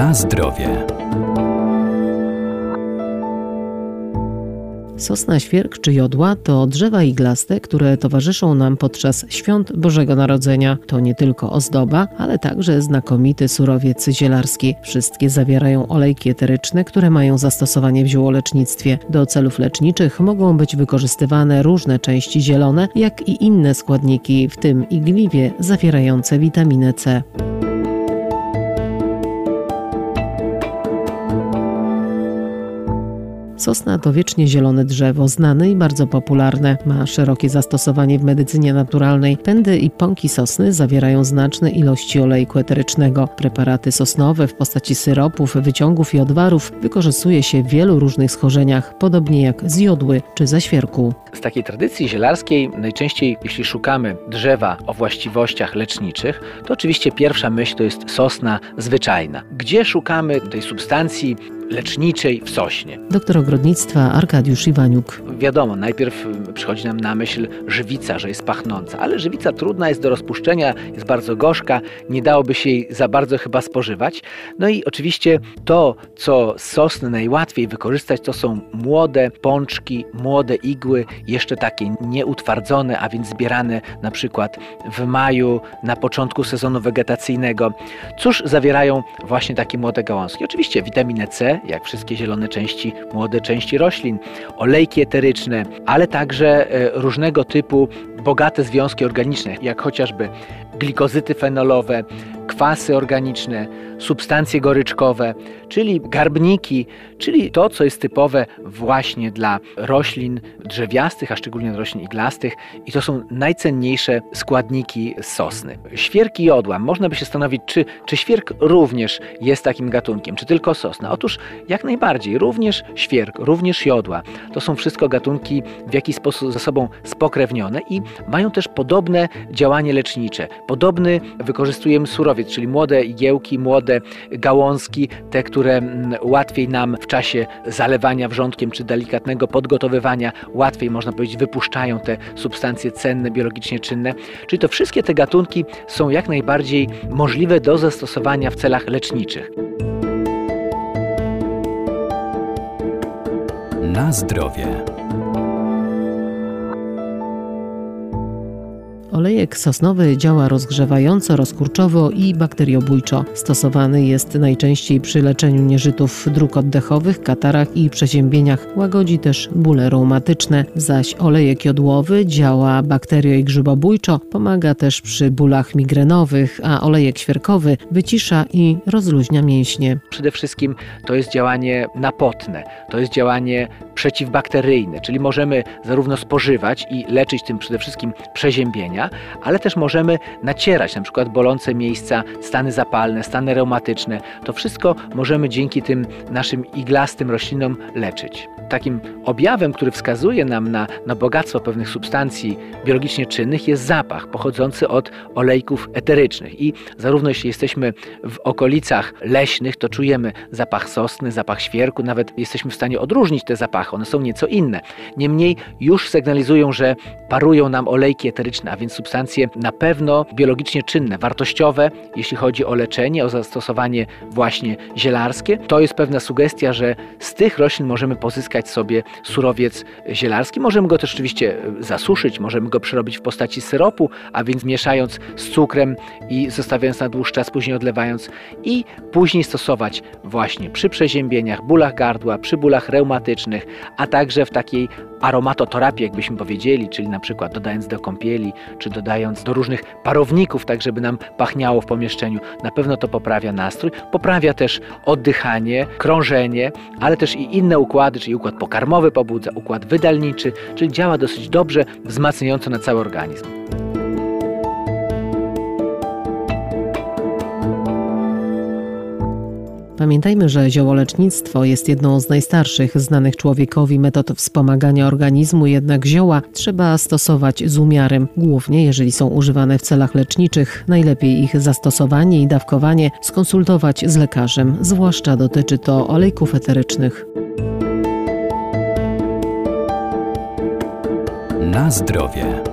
Na zdrowie. Sosna, świerk czy jodła to drzewa iglaste, które towarzyszą nam podczas świąt Bożego Narodzenia. To nie tylko ozdoba, ale także znakomity surowiec zielarski. Wszystkie zawierają olejki eteryczne, które mają zastosowanie w ziołolecznictwie. Do celów leczniczych mogą być wykorzystywane różne części zielone, jak i inne składniki, w tym igliwie zawierające witaminę C. Sosna to wiecznie zielone drzewo, znane i bardzo popularne. Ma szerokie zastosowanie w medycynie naturalnej. Pędy i pąki sosny zawierają znaczne ilości olejku eterycznego. Preparaty sosnowe w postaci syropów, wyciągów i odwarów wykorzystuje się w wielu różnych schorzeniach, podobnie jak z jodły czy ze świerku. Z takiej tradycji zielarskiej najczęściej, jeśli szukamy drzewa o właściwościach leczniczych, to oczywiście pierwsza myśl to jest sosna zwyczajna. Gdzie szukamy tej substancji leczniczej w sośnie? Doktor ogrodnictwa Arkadiusz Iwaniuk. Wiadomo, najpierw przychodzi nam na myśl żywica, że jest pachnąca, ale żywica trudna jest do rozpuszczenia, jest bardzo gorzka, nie dałoby się jej za bardzo chyba spożywać. No i oczywiście to, co z sosny najłatwiej wykorzystać, to są młode pączki, młode igły, jeszcze takie nieutwardzone, a więc zbierane na przykład w maju, na początku sezonu wegetacyjnego. Cóż zawierają właśnie takie młode gałązki? Oczywiście witaminę C, jak wszystkie zielone części, młode części roślin, olejki eteryczne, ale także różnego typu bogate związki organiczne, jak chociażby glikozydy fenolowe, kwasy organiczne, substancje goryczkowe, czyli garbniki, czyli to, co jest typowe właśnie dla roślin drzewiastych, a szczególnie roślin iglastych, i to są najcenniejsze składniki sosny. Świerk i jodła. Można by się zastanowić, czy świerk również jest takim gatunkiem, czy tylko sosna. Otóż jak najbardziej, również świerk, również jodła. To są wszystko gatunki w jakiś sposób ze sobą spokrewnione i mają też podobne działanie lecznicze. Podobny wykorzystujemy surowiec, czyli młode igiełki, młode gałązki, te, które łatwiej nam w czasie zalewania wrzątkiem czy delikatnego podgotowywania, łatwiej można powiedzieć wypuszczają te substancje cenne, biologicznie czynne. Czyli to wszystkie te gatunki są jak najbardziej możliwe do zastosowania w celach leczniczych. Na zdrowie. Olejek sosnowy działa rozgrzewająco, rozkurczowo i bakteriobójczo. Stosowany jest najczęściej przy leczeniu nieżytów dróg oddechowych, katarach i przeziębieniach. Łagodzi też bóle reumatyczne, zaś olejek jodłowy działa bakterio- i grzybobójczo, pomaga też przy bólach migrenowych, a olejek świerkowy wycisza i rozluźnia mięśnie. Przede wszystkim to jest działanie napotne, to jest działanie przeciwbakteryjne, czyli możemy zarówno spożywać i leczyć tym przede wszystkim przeziębienia, ale też możemy nacierać na przykład bolące miejsca, stany zapalne, stany reumatyczne. To wszystko możemy dzięki tym naszym iglastym roślinom leczyć. Takim objawem, który wskazuje nam na bogactwo pewnych substancji biologicznie czynnych, jest zapach pochodzący od olejków eterycznych. I zarówno jeśli jesteśmy w okolicach leśnych, to czujemy zapach sosny, zapach świerku, nawet jesteśmy w stanie odróżnić te zapachy, one są nieco inne. Niemniej już sygnalizują, że parują nam olejki eteryczne, a więc substancje na pewno biologicznie czynne, wartościowe, jeśli chodzi o leczenie, o zastosowanie właśnie zielarskie. To jest pewna sugestia, że z tych roślin możemy pozyskać sobie surowiec zielarski. Możemy go też oczywiście zasuszyć, możemy go przerobić w postaci syropu, a więc mieszając z cukrem i zostawiając na dłuższy czas, później odlewając, i później stosować właśnie przy przeziębieniach, bólach gardła, przy bólach reumatycznych, a także w takiej aromatoterapii, jakbyśmy powiedzieli, czyli na przykład dodając do kąpieli, czy dodając do różnych parowników, tak żeby nam pachniało w pomieszczeniu. Na pewno to poprawia nastrój, poprawia też oddychanie, krążenie, ale też i inne układy, czyli układ pokarmowy pobudza, układ wydalniczy, czyli działa dosyć dobrze, wzmacniająco na cały organizm. Pamiętajmy, że ziołolecznictwo jest jedną z najstarszych znanych człowiekowi metod wspomagania organizmu, jednak zioła trzeba stosować z umiarem. Głównie jeżeli są używane w celach leczniczych, najlepiej ich zastosowanie i dawkowanie skonsultować z lekarzem, zwłaszcza dotyczy to olejków eterycznych. Na zdrowie.